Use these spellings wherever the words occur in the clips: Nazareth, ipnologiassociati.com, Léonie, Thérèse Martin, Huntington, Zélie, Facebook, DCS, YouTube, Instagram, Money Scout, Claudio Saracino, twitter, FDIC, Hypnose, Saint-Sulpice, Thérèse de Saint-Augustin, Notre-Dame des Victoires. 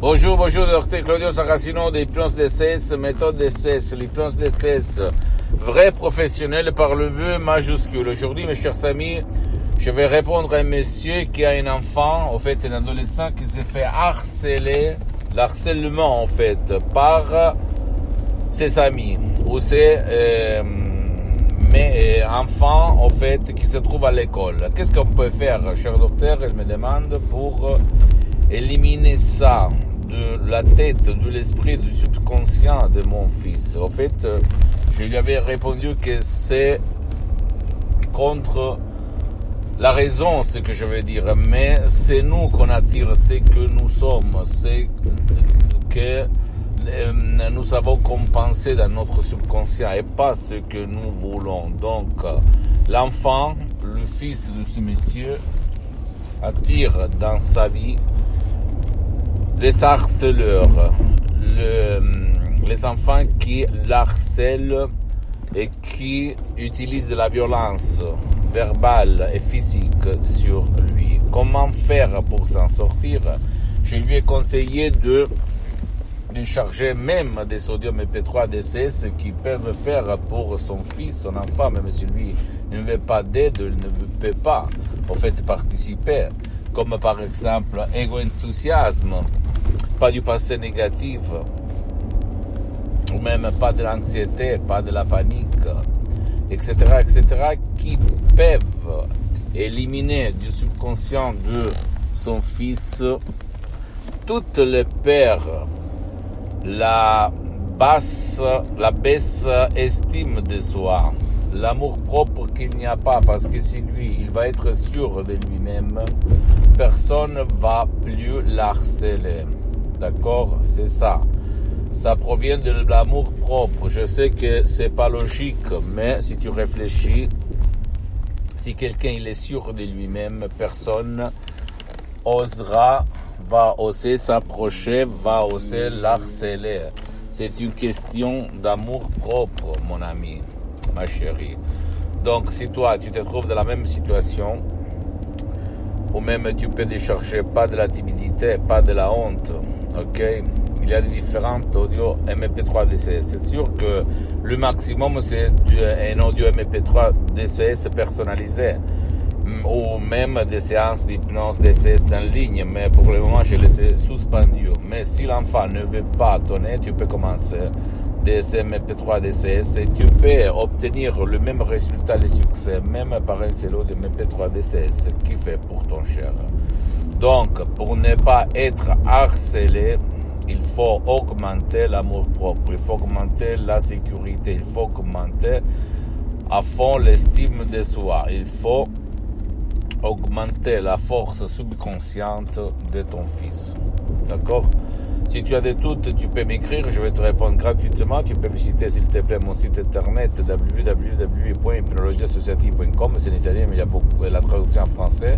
Bonjour, bonjour, docteur Claudio Saracino de Hypnose DCS, méthode DCS, l'hypnose DCS, vrai professionnel par le vœu majuscule. Aujourd'hui, mes chers amis, je vais répondre à un monsieur qui a un enfant, en fait un adolescent qui s'est fait harceler, l'harcèlement en fait, par ses amis ou ses enfants en fait qui se trouvent à l'école. Qu'est-ce qu'on peut faire, cher docteur, il me demande, pour éliminer ça de la tête, de l'esprit, du subconscient de mon fils. En fait, je lui avais répondu que c'est contre la raison, ce que je veux dire, mais c'est nous qu'on attire ce que nous sommes, c'est que nous avons compensé dans notre subconscient et pas ce que nous voulons. Donc, l'enfant, le fils de ce monsieur, attire dans sa vie les harceleurs, les enfants qui l'harcèlent et qui utilisent de la violence verbale et physique sur lui. Comment faire pour s'en sortir? Je lui ai conseillé de charger même des sodium et P3 DCS qui peuvent faire pour son fils, son enfant, même si lui ne veut pas d'aide, il ne peut pas en fait participer. Comme par exemple égo-enthousiasme, pas du passé négatif, ou même pas de l'anxiété, pas de la panique, etc., etc., qui peuvent éliminer du subconscient de son fils toutes les peurs, la baisse estime de soi, l'amour propre qu'il n'y a pas, parce que si lui, il va être sûr de lui-même, personne ne va plus l'harceler. D'accord? C'est ça. Ça provient de l'amour propre. Je sais que c'est pas logique, mais si tu réfléchis, si quelqu'un il est sûr de lui-même, personne va oser s'approcher, va oser l'harceler. C'est une question d'amour propre, mon ami. Ma chérie. Donc, si toi, tu te trouves dans la même situation, ou même tu peux décharger pas de la timidité, pas de la honte, ok? Il y a des différentes audio MP3 DCS. C'est sûr que le maximum, c'est un audio MP3 DCS personnalisé, ou même des séances d'hypnose DCS en ligne, mais pour le moment, je les ai suspendues. Mais si l'enfant ne veut pas donner, tu peux commencer MP3 DCS et tu peux obtenir le même résultat, le succès, même par un solo de MP3 DCS qui fait pour ton cher. Donc, pour ne pas être harcelé, il faut augmenter l'amour propre, il faut augmenter la sécurité, il faut augmenter à fond l'estime de soi, il faut augmenter la force subconsciente de ton fils. D'accord? Si tu as des doutes, tu peux m'écrire, je vais te répondre gratuitement. Tu peux visiter, s'il te plaît, mon site internet www.ipnologiassociati.com. C'est en italien, mais il y a beaucoup, la traduction en français.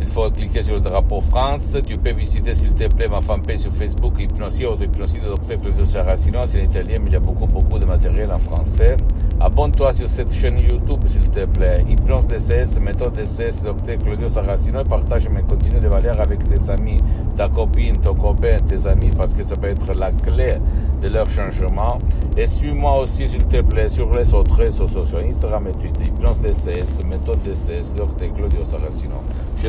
Il faut cliquer sur le drapeau France. Tu peux visiter, s'il te plaît, ma fanpage sur Facebook, Hypnosie, auto-hypnosie de Dr. Claudio Saracino. C'est en italien, mais il y a beaucoup de matériel en français. Abonne-toi sur cette chaîne YouTube, s'il te plaît. Hypnose DCS, méthode DCS, Dr. Claudio Saracino. Et partage mes contenus de valeur avec tes amis, ta copine, ton copain, tes amis, parce que ça peut être la clé de leur changement. Et suis-moi aussi, s'il te plaît, sur les autres réseaux sociaux, Instagram et Twitter. Hypnose DCS, méthode DCS, Dr. Claudio Saracino. Je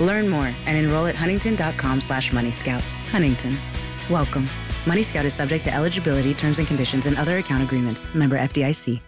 Learn more and enroll at huntington.com/Money Scout. Huntington. Welcome. Money Scout is subject to eligibility, terms and conditions, and other account agreements. Member FDIC.